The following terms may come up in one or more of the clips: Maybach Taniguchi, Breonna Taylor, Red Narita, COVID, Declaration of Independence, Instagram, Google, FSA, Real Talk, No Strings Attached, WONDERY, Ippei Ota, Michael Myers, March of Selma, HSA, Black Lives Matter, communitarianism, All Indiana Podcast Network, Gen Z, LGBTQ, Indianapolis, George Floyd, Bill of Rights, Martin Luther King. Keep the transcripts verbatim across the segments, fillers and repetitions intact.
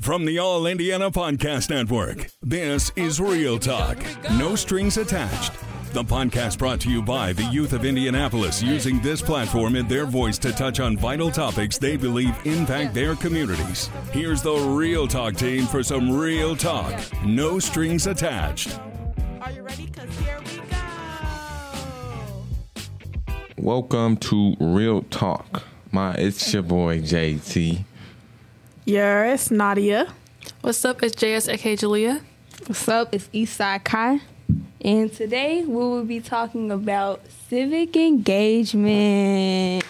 From the All Indiana Podcast Network, this is Real Talk, No Strings Attached. The podcast brought to you by the youth of Indianapolis, using this platform and their voice to touch on vital topics they believe impact their communities. Here's the Real Talk team for some Real Talk, No Strings Attached. Are you ready? Because here we go. Welcome to Real Talk. My, it's your boy, J T. Yeah, it's Nadia. What's up? It's J S, aka Jalea. What's up? It's Eastside Kai. And today we will be talking about civic engagement.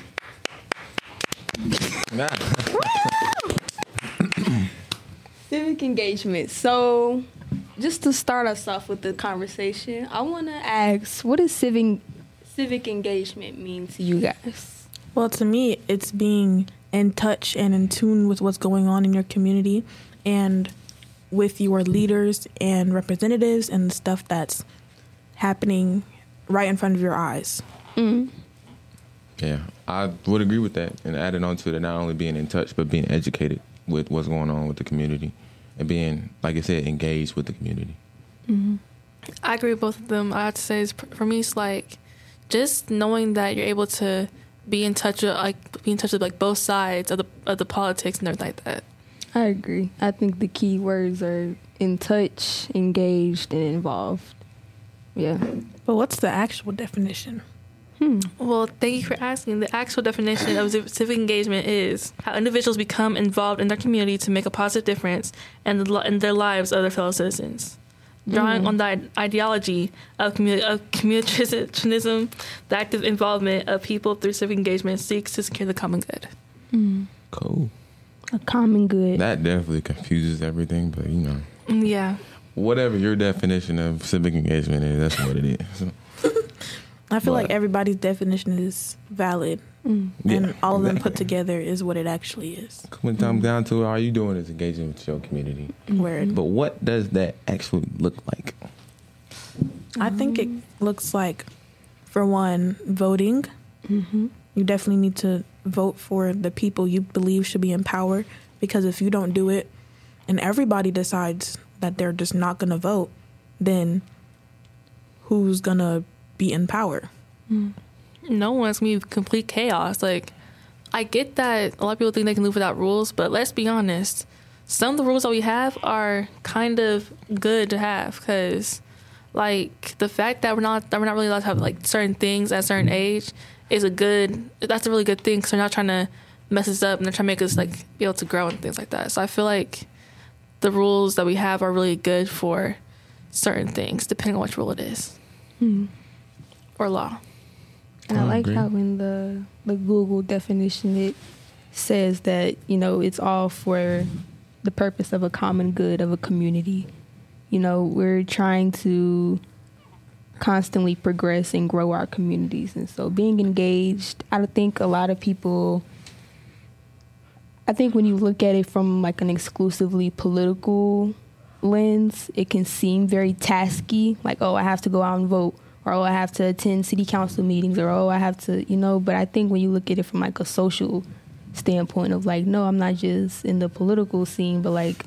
Civic engagement. So, just to start us off with the conversation, I want to ask, what does civic civic engagement mean to you guys? Well, to me, it's being in touch and in tune with what's going on in your community and with your leaders and representatives and the stuff that's happening right in front of your eyes. Mm-hmm. Yeah, I would agree with that, and added on to it, not only being in touch, but being educated with what's going on with the community and being, like I said, engaged with the community. Mm-hmm. I agree with both of them. I have to say, it's, for me, it's like just knowing that you're able to be in touch with, like, be in touch with, like, both sides of the of the politics and everything like that. I agree. I think the key words are in touch, engaged, and involved. Yeah. But what's the actual definition? Hmm. Well, thank you for asking. The actual definition of civic engagement is how individuals become involved in their community to make a positive difference in, the, in their lives of their fellow citizens. Drawing mm-hmm. on the ideology of, commu- of communitarianism, the active involvement of people through civic engagement seeks to secure the common good. Mm. Cool. A common good. That definitely confuses everything, but you know. Yeah. Whatever your definition of civic engagement is, that's what it is. I feel but, like everybody's definition is valid, mm. yeah, and all exactly. of them put together is what it actually is. When it comes mm. down to it, all you doing is engaging with your community. Word. But what does that actually look like? I think it looks like, for one, voting. Mm-hmm. You definitely need to vote for the people you believe should be in power, because if you don't do it and everybody decides that they're just not going to vote, then who's going to be in power? No one's going to be complete chaos. Like, I get that a lot of people think they can live without rules, but let's be honest. Some of the rules that we have are kind of good to have, because, like, the fact that we're not that we're not really allowed to have, like, certain things at a certain age is a good, that's a really good thing, because they're not trying to mess us up and they're trying to make us, like, be able to grow and things like that. So I feel like the rules that we have are really good for certain things, depending on which rule it is. Mm. Or law. And I, I like agree. how in the, the Google definition it says that, you know, it's all for the purpose of a common good of a community. You know, we're trying to constantly progress and grow our communities, and so being engaged, I think a lot of people, I think when you look at it from, like, an exclusively political lens, it can seem very tasky, like, oh, I have to go out and vote, or oh, I have to attend city council meetings, or oh, I have to, you know, but I think when you look at it from, like, a social standpoint of, like, no, I'm not just in the political scene, but, like,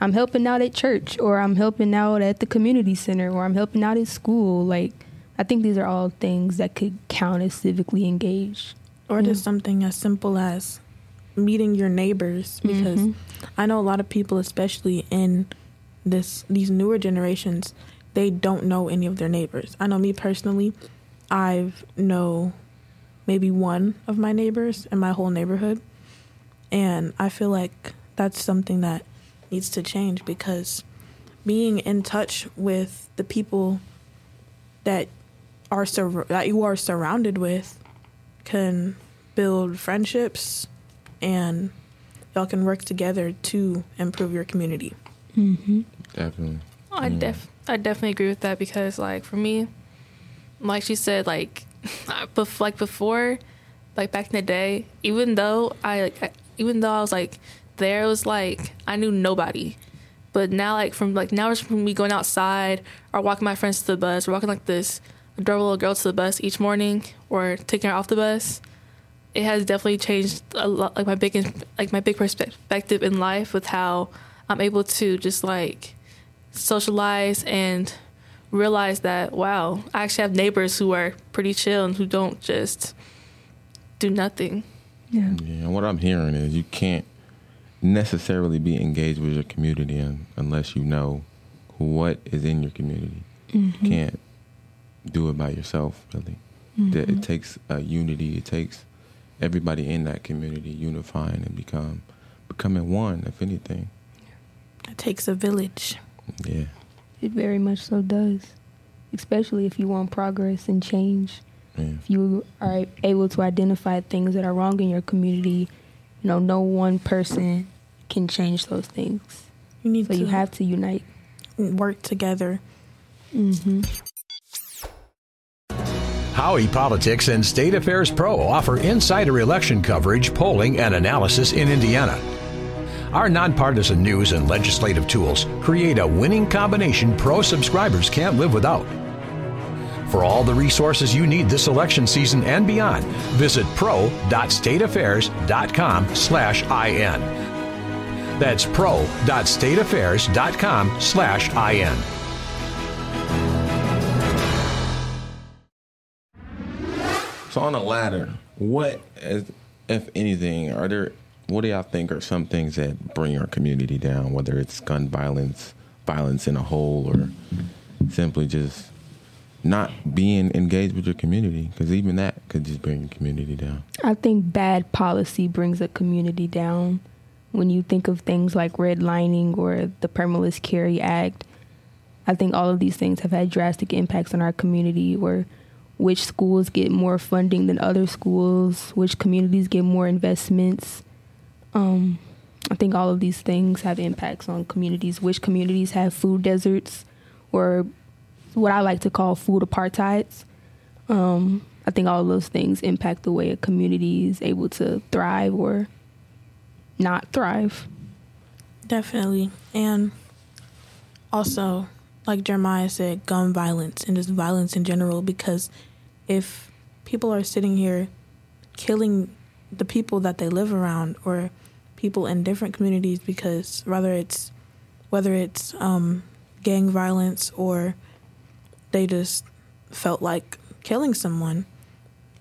I'm helping out at church, or I'm helping out at the community center, or I'm helping out at school. Like, I think these are all things that could count as civically engaged. Or yeah. just something as simple as meeting your neighbors, because mm-hmm. I know a lot of people, especially in this these newer generations, they don't know any of their neighbors. I know me personally, I've know maybe one of my neighbors in my whole neighborhood, and I feel like that's something that needs to change, because being in touch with the people that are sur- that you are surrounded with can build friendships, and y'all can work together to improve your community. Mm-hmm. Definitely. Oh, I def I definitely agree with that, because, like, for me, like she said, like, bef- like before, like back in the day, even though I, like, I even though I was like. there, it was like I knew nobody, but now, like, from like now it's from me going outside or walking my friends to the bus, or walking, like, this adorable little girl to the bus each morning, or taking her off the bus. It has definitely changed a lot, like my big like my big perspective in life, with how I'm able to just like socialize and realize that, wow, I actually have neighbors who are pretty chill and who don't just do nothing. Yeah. Yeah. What I'm hearing is you can't necessarily be engaged with your community unless you know what is in your community. Mm-hmm. You can't do it by yourself, really. Mm-hmm. It takes a unity. It takes everybody in that community unifying and become becoming one, if anything. It takes a village. Yeah. It very much so does, especially if you want progress and change. Yeah. If you are able to identify things that are wrong in your community, you know, no one person can change those things. You need so to you have to unite. Work together. Mm-hmm. Howie Politics and State Affairs Pro offer insider election coverage, polling, and analysis in Indiana. Our nonpartisan news and legislative tools create a winning combination pro subscribers can't live without. For all the resources you need this election season and beyond, visit pro dot state affairs dot com slash I N. That's pro dot state affairs dot com slash I N. So on the latter, what, if anything, are there, what do y'all think are some things that bring our community down, whether it's gun violence, violence in a whole, or simply just not being engaged with your community? Because even that could just bring your community down. I think bad policy brings a community down. When you think of things like redlining or the Permitless Carry Act, I think all of these things have had drastic impacts on our community, where which schools get more funding than other schools, which communities get more investments. Um, I think all of these things have impacts on communities, which communities have food deserts or what I like to call food apartheids. Um, I think all of those things impact the way a community is able to thrive or not thrive. Definitely. And also, like Jeremiah said, gun violence and just violence in general, because if people are sitting here killing the people that they live around or people in different communities, because whether it's whether it's um, gang violence or they just felt like killing someone,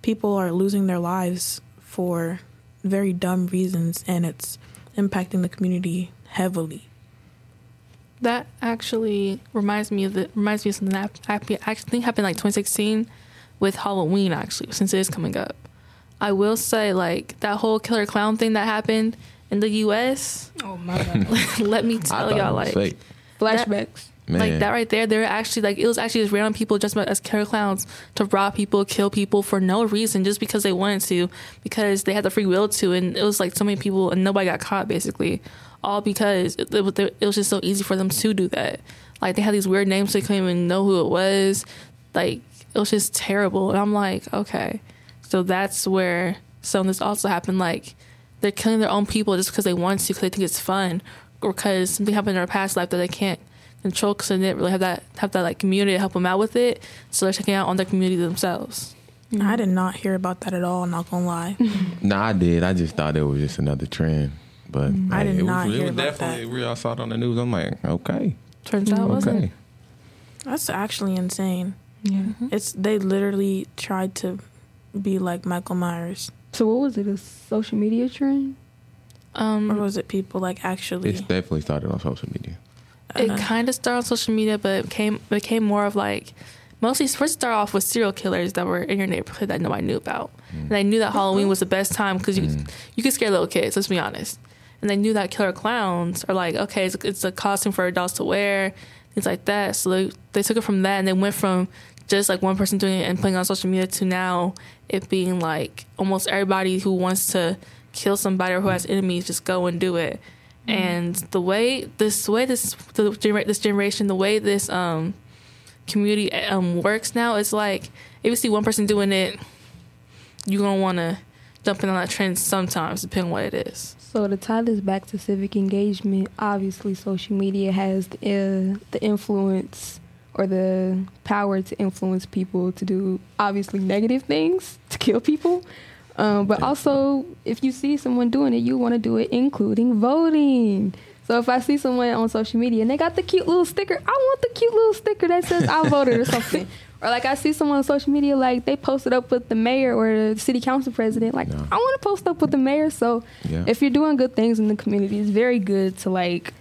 people are losing their lives for very dumb reasons, and it's impacting the community heavily. That actually reminds me of the reminds me of something that I, I think happened like twenty sixteen with Halloween, actually, since it is coming up. I will say, like, that whole killer clown thing that happened in the U S Oh, my God. Let me tell y'all, like, fake. Flashbacks. That, like, that right there, they were actually, like, it was actually just random people just as killer clowns to rob people, kill people for no reason, just because they wanted to, because they had the free will to, and it was, like, so many people, and nobody got caught, basically. All because it, it, it was just so easy for them to do that. Like, they had these weird names, so they couldn't even know who it was. Like, it was just terrible. And I'm like, okay. So that's where some of this also happened. Like, they're killing their own people just because they want to, because they think it's fun, or because something happened in their past life that they can't control because they didn't really have that, have that like, community to help them out with it. So they're taking out on their community themselves. Mm-hmm. I did not hear about that at all, I'm not going to lie. No, I did. I just thought it was just another trend. But mm-hmm. I did it not was, hear it was about definitely that. Real. I saw it on the news. I'm like, okay. Turns out it okay. wasn't. That's actually insane. Yeah, mm-hmm. it's they literally tried to be like Michael Myers. So what was it? A social media trend? Um, or was it people like actually? It definitely started on social media. It uh, kind of started on social media, but it came became more of like. Mostly, first start off with serial killers that were in your neighborhood that nobody knew about, mm. and they knew that Halloween was the best time because you mm. you could scare little kids. Let's be honest. And they knew that killer clowns are like, okay, it's, it's a costume for adults to wear, things like that. So they, they took it from that, and they went from just, like, one person doing it and putting it on social media to now it being, like, almost everybody who wants to kill somebody or who has enemies just go and do it. Mm-hmm. And the way this way this the genera- this generation, the way this um, community um, works now, it's like if you see one person doing it, you're going to want to jump in on that trend sometimes, depending on what it is. So to tie this back to civic engagement, obviously social media has the, uh, the influence or the power to influence people to do obviously negative things, to kill people. Um, but also, if you see someone doing it, you want to do it, including voting. So if I see someone on social media and they got the cute little sticker, I want the cute little sticker that says I voted or something. Or like I see someone on social media, like they posted up with the mayor or the city council president. Like yeah. I want to post up with the mayor. So yeah. if you're doing good things in the community, it's very good to like,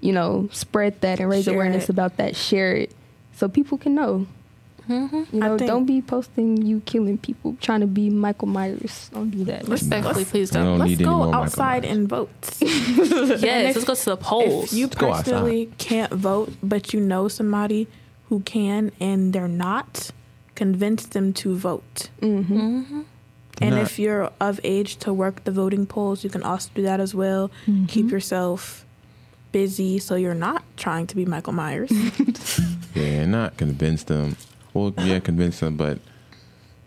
you know, spread that and raise share awareness it. about that. Share it so people can know. Mm-hmm. You know, don't be posting you killing people, trying to be Michael Myers. Don't do that. Respectfully, let's, please don't. don't let's go outside and vote. Yes, if, let's go to the polls. If you let's personally can't vote, but you know somebody who can and they're not, convince them to vote. Mm-hmm. Mm-hmm. And not. if you're of age to work the voting polls, you can also do that as well. Mm-hmm. Keep yourself busy so you're not trying to be Michael Myers. Yeah, not convince them. Well, yeah, convince them, but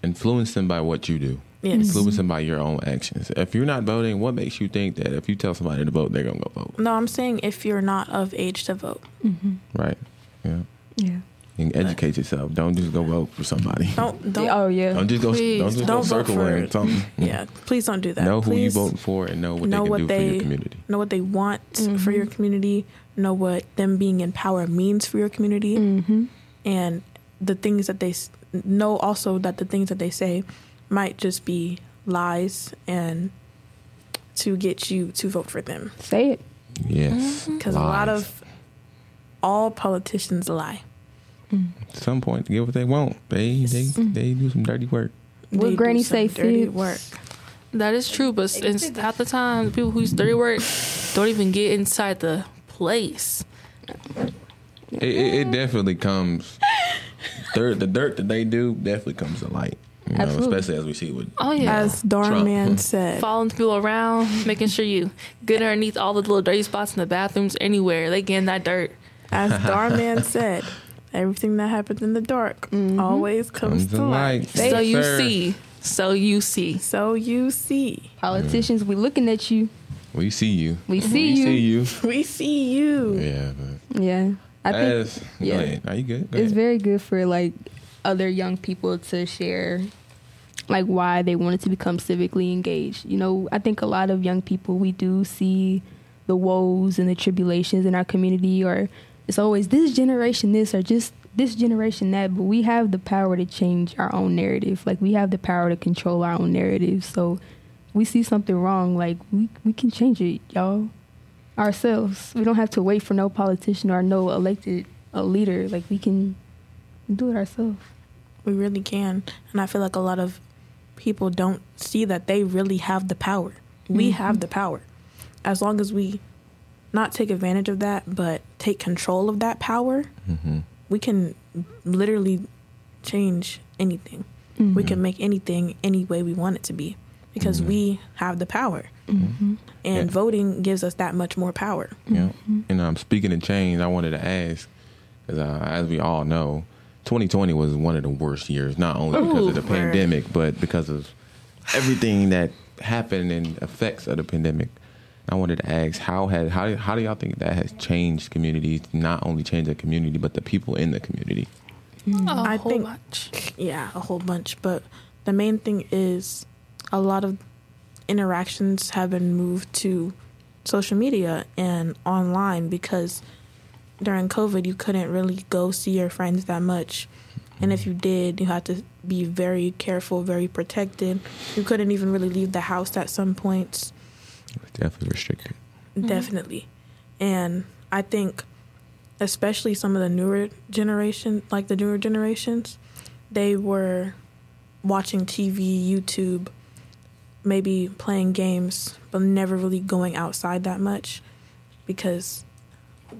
influence them by what you do. Yes. Influence them by your own actions. If you're not voting, what makes you think that if you tell somebody to vote, they're going to go vote? No, I'm saying if you're not of age to vote. Mm-hmm. Right. Yeah. Yeah. And educate but. yourself. Don't just go vote for somebody. Don't. don't oh, yeah. Don't just go, don't just don't go circling something. Yeah. Please don't do that. Know please who you vote for and know what know they can what do they, for your community. Know what they want mm-hmm. for your community. Know what them being in power means for your community. Mm-hmm. And the things that they know also that the things that they say might just be lies and to get you to vote for them. Say it. Yes. Because mm-hmm. a lot of all politicians lie. Mm. At some point, to get what they want. They they, mm. they do some dirty work. What Granny say, dirty work. That is true, but half the time, the people who use dirty work don't even get inside the place. It, it, it definitely comes... Dirt, the dirt that they do definitely comes to light, you know, especially as we see with oh yeah, as Darn Man said, following people around, making sure you get underneath all the little dirty spots in the bathrooms anywhere. They getting that dirt. As Darn Man said, everything that happens in the dark mm-hmm. always comes, comes to light. light. So you Sir. see, so you see, so you see. Politicians, mm. we looking at you. We see you. We see we you. See you. We see you. Yeah. But. Yeah. I think, As, yeah, are you good? Go it's ahead. very good for like other young people to share like why they wanted to become civically engaged. You know, I think a lot of young people, we do see the woes and the tribulations in our community, or it's always this generation this or just this generation that, but we have the power to change our own narrative. Like we have the power to control our own narrative. So we see something wrong, like we we can change it, y'all. Ourselves. We don't have to wait for no politician or no elected a leader. Like we can do it ourselves. We really can. And I feel like a lot of people don't see that they really have the power. We mm-hmm. have the power. As long as we not take advantage of that, but take control of that power, mm-hmm. we can literally change anything. Mm-hmm. We can make anything any way we want it to be. Because mm-hmm. we have the power, mm-hmm. and yeah. voting gives us that much more power. Yeah, mm-hmm. and um, speaking of change, I wanted to ask, because uh, as we all know, twenty twenty was one of the worst years, not only because Ooh, of the pandemic, right. but because of everything that happened and effects of the pandemic. I wanted to ask, how had how how do y'all think that has changed communities? Not only changed the community, but the people in the community. Mm-hmm. A I whole think, bunch. Yeah, a whole bunch. But the main thing is, a lot of interactions have been moved to social media and online, because during COVID, you couldn't really go see your friends that much. And if you did, you had to be very careful, very protected. You couldn't even really leave the house at some points. It was definitely restricted. Definitely. Mm-hmm. And I think especially some of the newer generation, like the newer generations, they were watching T V, YouTube, maybe playing games, but never really going outside that much because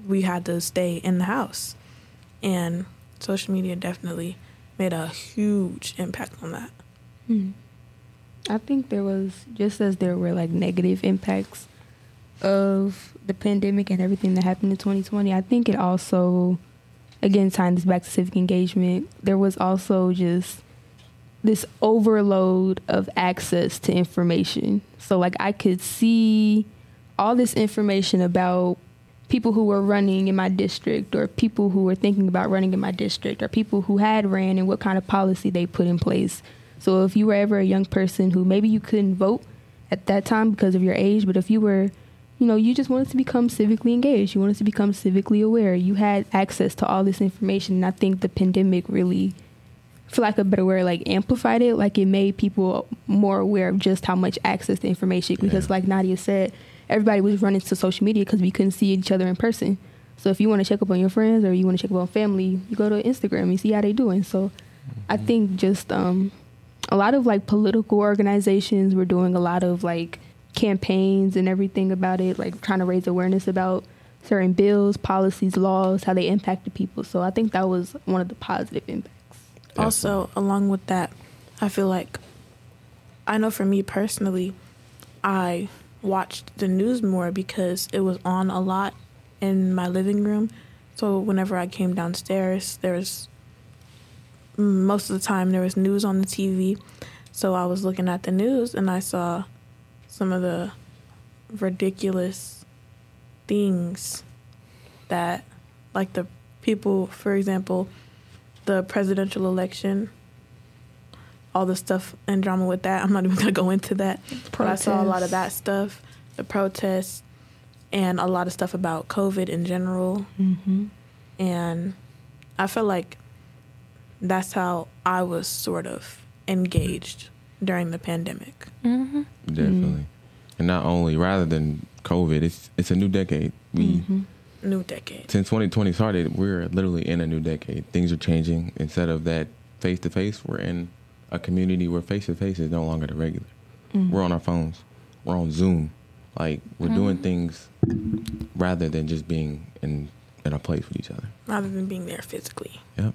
we had to stay in the house. And social media definitely made a huge impact on that. Hmm. I think there was, just as there were like negative impacts of the pandemic and everything that happened in twenty twenty, I think it also, again, tying this back to civic engagement, there was also just this overload of access to information. So like I could see all this information about people who were running in my district, or people who were thinking about running in my district, or people who had ran and what kind of policy they put in place. So if you were ever a young person who maybe you couldn't vote at that time because of your age, but if you were you know, you just wanted to become civically engaged. You wanted to become civically aware. You had access to all this information. And I think the pandemic really, for lack of a better word, like amplified it. Like it made people more aware of just how much access to information. Because yeah. like Nadia said, everybody was running to social media because we couldn't see each other in person. So if you want to check up on your friends or you want to check up on family, you go to Instagram, you see how they doing. So mm-hmm. I think just um, a lot of like political organizations were doing a lot of like campaigns and everything about it, like trying to raise awareness about certain bills, policies, laws, how they impacted people. So I think that was one of the positive impacts. Definitely. Also, along with that, I feel like, I know for me personally, I watched the news more because it was on a lot in my living room. So whenever I came downstairs, there was, most of the time, there was news on the T V. So I was looking at the news and I saw some of the ridiculous things that, like the people, for example, the presidential election, all the stuff and drama with that. I'm not even going to go into that. Protests. But I saw a lot of that stuff, the protests, and a lot of stuff about COVID in general. Mm-hmm. And I feel like that's how I was sort of engaged during the pandemic. Mm-hmm. Definitely. Mm-hmm. And not only, rather than COVID, it's it's a new decade. We mm-hmm. New decade. Since twenty twenty started, we're literally in a new decade. Things are changing. Instead of that face-to-face, we're in a community where face-to-face is no longer the regular. Mm-hmm. We're on our phones. We're on Zoom. Like, we're mm-hmm. doing things rather than just being in, in a place with each other. Rather than being there physically. Yep.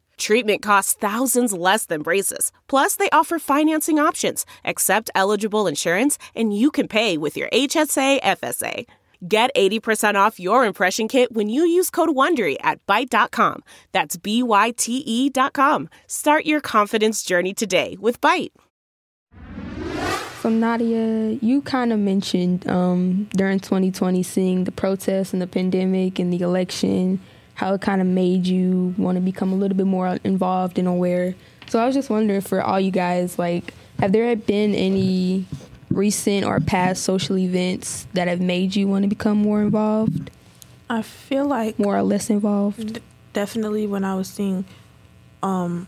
Treatment costs thousands less than braces. Plus, they offer financing options, accept eligible insurance, and you can pay with your H S A, F S A. Get eighty percent off your impression kit when you use code WONDERY at Byte dot com. That's B Y T E dot com. Start your confidence journey today with Byte. So, Nadia, you kind of mentioned um, during twenty twenty seeing the protests and the pandemic and the election, how it kind of made you want to become a little bit more involved and aware. So I was just wondering for all you guys, like, have there been any recent or past social events that have made you want to become more involved? I feel like more or less involved. D- definitely when I was seeing um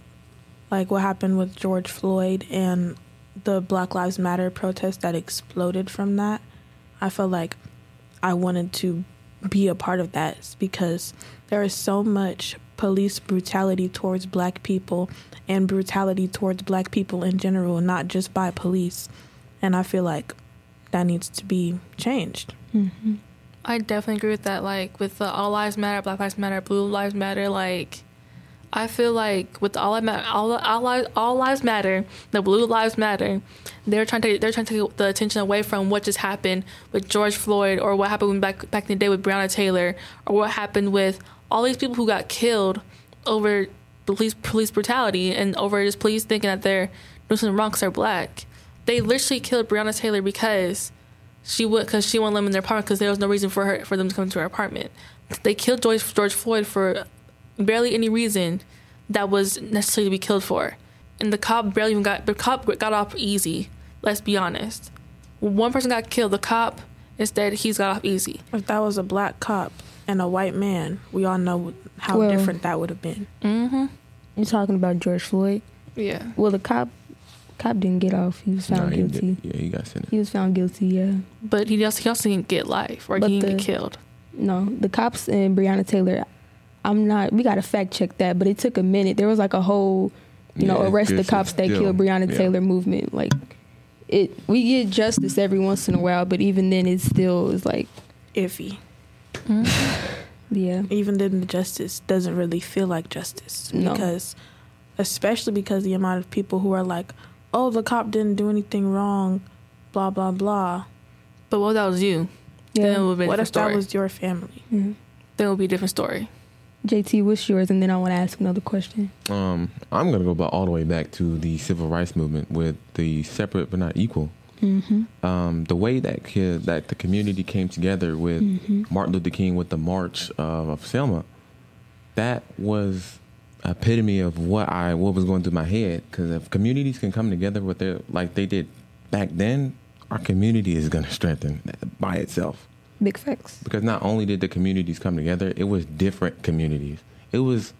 like what happened with George Floyd and the Black Lives Matter protest that exploded from that, I felt like I wanted to be a part of that because there is so much police brutality towards black people and brutality towards black people in general, not just by police. And I feel like that needs to be changed. Mm-hmm. I definitely agree with that. Like, with the All Lives Matter, Black Lives Matter, Blue Lives Matter, like, I feel like with the All Lives Matter, all, all, all Lives Matter, the Blue Lives Matter, they're trying to they're trying to take the attention away from what just happened with George Floyd or what happened back back in the day with Breonna Taylor or what happened with all these people who got killed over police police brutality and over just police thinking that they're doing something wrong because they're black. They literally killed Breonna Taylor because she would, because she wouldn't let them in their apartment because there was no reason for her for them to come to her apartment. They killed George George Floyd for barely any reason that was necessary to be killed for, and the cop barely even got the cop got off easy. Let's be honest. One person got killed. The cop instead he's got off easy. If that was a black cop and a white man, we all know how well, different that would have been. Mm-hmm. You're talking about George Floyd. Yeah. Well, the cop. Cop didn't get off. He was found no, he guilty. Did. Yeah, he got sentenced. He was found guilty, yeah. But he also, he also didn't get life, or but he didn't the, get killed. No, the cops and Breonna Taylor, I'm not, we got to fact check that, but it took a minute. There was like a whole, you yeah, know, arrest the cops that still, killed Breonna yeah. Taylor movement. Like, it, we get justice every once in a while, but even then it still is like... iffy. Mm-hmm. Yeah. Even then the justice doesn't really feel like justice. No. Because, especially because the amount of people who are like, oh, the cop didn't do anything wrong, blah, blah, blah. But what if that was you? Yeah. Then it would be a different story. What if that was your family? Mm-hmm. Then it would be a different story. J T, what's yours? And then I want to ask another question. Um, I'm going to go by all the way back to the civil rights movement with the separate but not equal. Mm-hmm. Um, the way that kid, that the community came together with mm-hmm. Martin Luther King with the March of, of Selma, that was epitome of what I what was going through my head. Because if communities can come together with their like they did back then, our community is going to strengthen by itself. Big facts. Because not only did the communities come together, it was different communities. It was,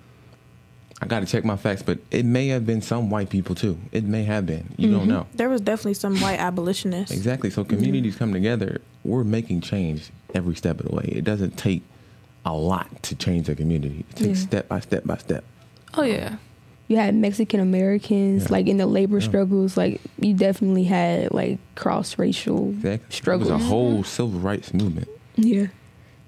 I got to check my facts, but it may have been some white people too. It may have been. You mm-hmm. don't know. There was definitely some white abolitionists. Exactly. So communities mm-hmm. come together. We're making change every step of the way. It doesn't take a lot to change a community. It takes yeah. step by step by step. Oh, yeah. You had Mexican Americans, yeah. like, in the labor yeah. struggles. Like, you definitely had, like, cross-racial exactly. struggles. It was a whole civil rights movement. Yeah.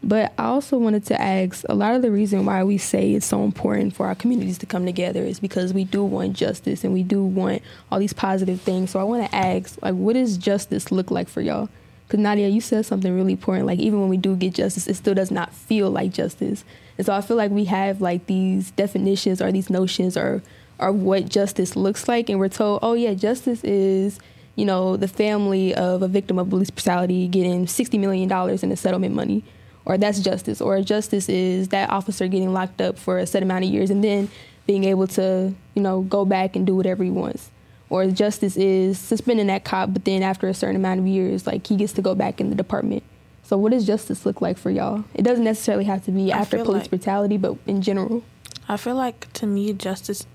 But I also wanted to ask, a lot of the reason why we say it's so important for our communities to come together is because we do want justice and we do want all these positive things. So I want to ask, like, what does justice look like for y'all? Because, Nadia, you said something really important. Like, even when we do get justice, it still does not feel like justice. And so I feel like we have, like, these definitions or these notions or, or what justice looks like. And we're told, oh, yeah, justice is, you know, the family of a victim of police brutality getting sixty million dollars in the settlement money. Or that's justice. Or justice is that officer getting locked up for a set amount of years and then being able to, you know, go back and do whatever he wants. Or justice is suspending that cop, but then after a certain amount of years, like, he gets to go back in the department. So what does justice look like for y'all? It doesn't necessarily have to be after police like, brutality, but in general. I feel like, to me, justice,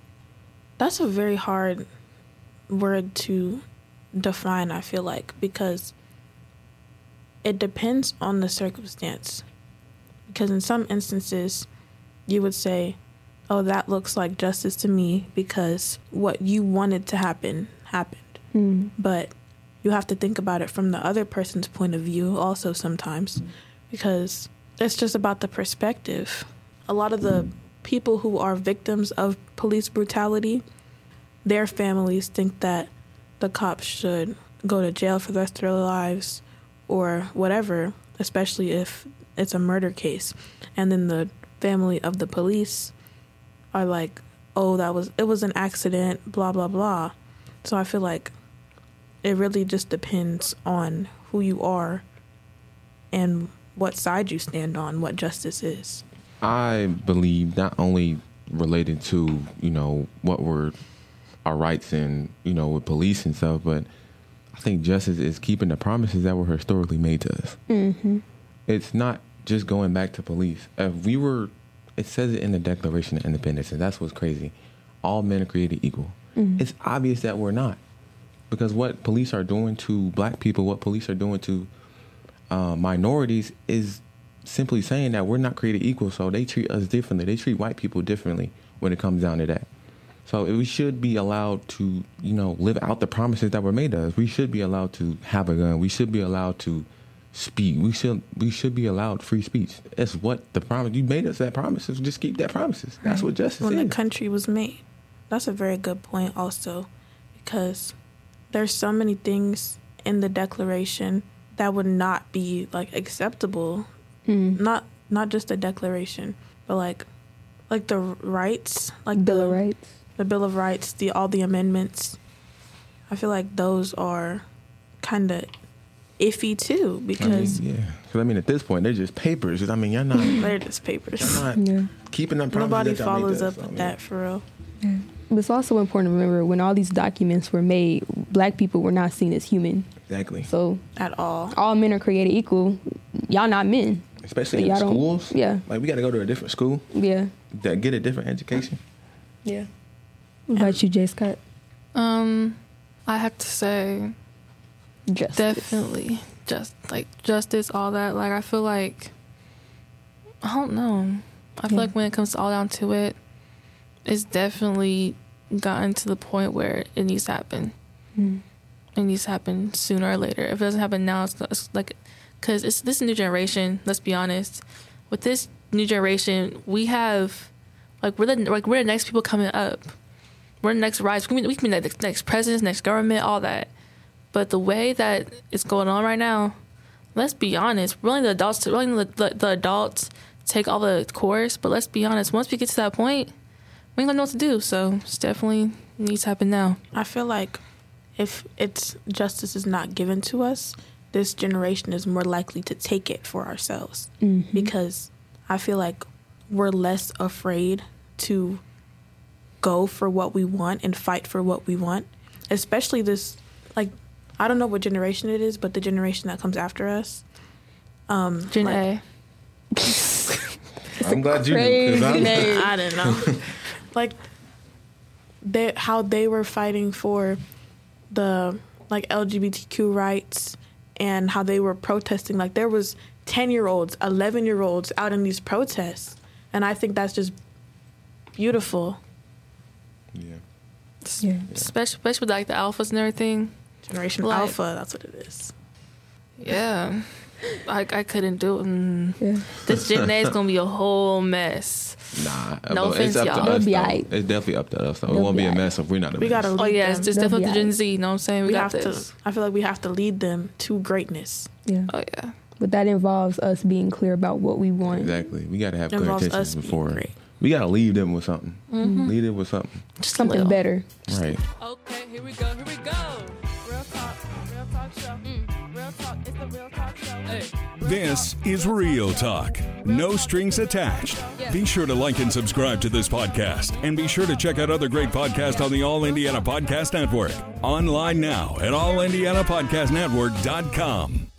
that's a very hard word to define, I feel like, because it depends on the circumstance. Because in some instances, you would say, oh, that looks like justice to me because what you wanted to happen happened. Mm. But you have to think about it from the other person's point of view also sometimes, because it's just about the perspective. A lot of the people who are victims of police brutality, their families think that the cops should go to jail for the rest of their lives or whatever, especially if it's a murder case. And then the family of the police are like, oh, that was it was an accident, blah, blah, blah. So I feel like it really just depends on who you are and what side you stand on, what justice is. I believe not only related to, you know, what were our rights and, you know, with police and stuff, but I think justice is keeping the promises that were historically made to us. Mm-hmm. It's not just going back to police. If we were... It says it in the Declaration of Independence, and that's what's crazy. All men are created equal. Mm-hmm. It's obvious that we're not. Because what police are doing to black people, what police are doing to uh, minorities is simply saying that we're not created equal, so they treat us differently. They treat white people differently when it comes down to that. So we should be allowed to, you know, live out the promises that were made to us. We should be allowed to have a gun. We should be allowed to speak. We should we should be allowed free speech. That's what the promise. You made us that promises. So just keep that promises. That's what justice is. When the country was made. That's a very good point also, because there's so many things in the Declaration that would not be like acceptable. Mm. Not not just the Declaration, but like like the rights, like Bill the, of Rights, the Bill of Rights, the all the amendments. I feel like those are kind of iffy too, because I mean, yeah, because I mean at this point they're just papers. I mean, you're not they're just papers. You're not yeah. keeping them. Nobody that follows up with so, that yeah. for real. Yeah. It's also important to remember when all these documents were made, black people were not seen as human. Exactly. So at all, all men are created equal. Y'all not men, especially so in schools. Yeah, like we got to go to a different school. Yeah, that get a different education. Yeah. What about you, Jay Scott? Um, I have to say. Justice. Definitely. Just like justice, all that. Like, I feel like, I don't know. I feel yeah. like when it comes all down to it, it's definitely gotten to the point where it needs to happen. Mm. It needs to happen sooner or later. If it doesn't happen now, it's, not, it's like, because it's this new generation, let's be honest. With this new generation, we have, like, we're the, like, we're the next people coming up. We're the next rise. We can be, we can be the next presidents, next government, all that. But the way that it's going on right now, let's be honest, we're only the adults, to, we're only the, the, the adults take all the course, but let's be honest, once we get to that point, we ain't gonna know what to do. So it's definitely needs to happen now. I feel like if it's justice is not given to us, this generation is more likely to take it for ourselves, mm-hmm. because I feel like we're less afraid to go for what we want and fight for what we want, especially this, like, I don't know what generation it is, but the generation that comes after us. Um, Gen like, A. I'm glad you knew. I don't know. Like, they, how they were fighting for the, like, L G B T Q rights and how they were protesting. Like, there was ten-year-olds, eleven-year-olds out in these protests. And I think that's just beautiful. Yeah. Yeah. Especially, especially with, like, the alphas and everything. Generation like, Alpha, that's what it is. Yeah. I, I couldn't do it. Mm. Yeah. This Gen A is going to be a whole mess. Nah. No offense, it's y'all. Us, it's definitely up to us. Though. It won't be a mess if we're not a we mess. Gotta lead oh, yeah. Them. It's definitely up to Gen Z. You know what I'm saying? We, we got have this. To, I feel like we have to lead them to greatness. Yeah. Oh, yeah. But that involves us being clear about what we want. Exactly. We got to have it clear intentions before. We got to leave them with something. Mm-hmm. Leave them with something. Just something better. Right. Okay, here we go. Here we go. Real talk. Real talk show. Mm. Real talk. It's the real talk show. Hey. This is Real Talk. No strings attached. Be sure to like and subscribe to this podcast. And be sure to check out other great podcasts on the All Indiana Podcast Network. Online now at all indiana podcast network dot com.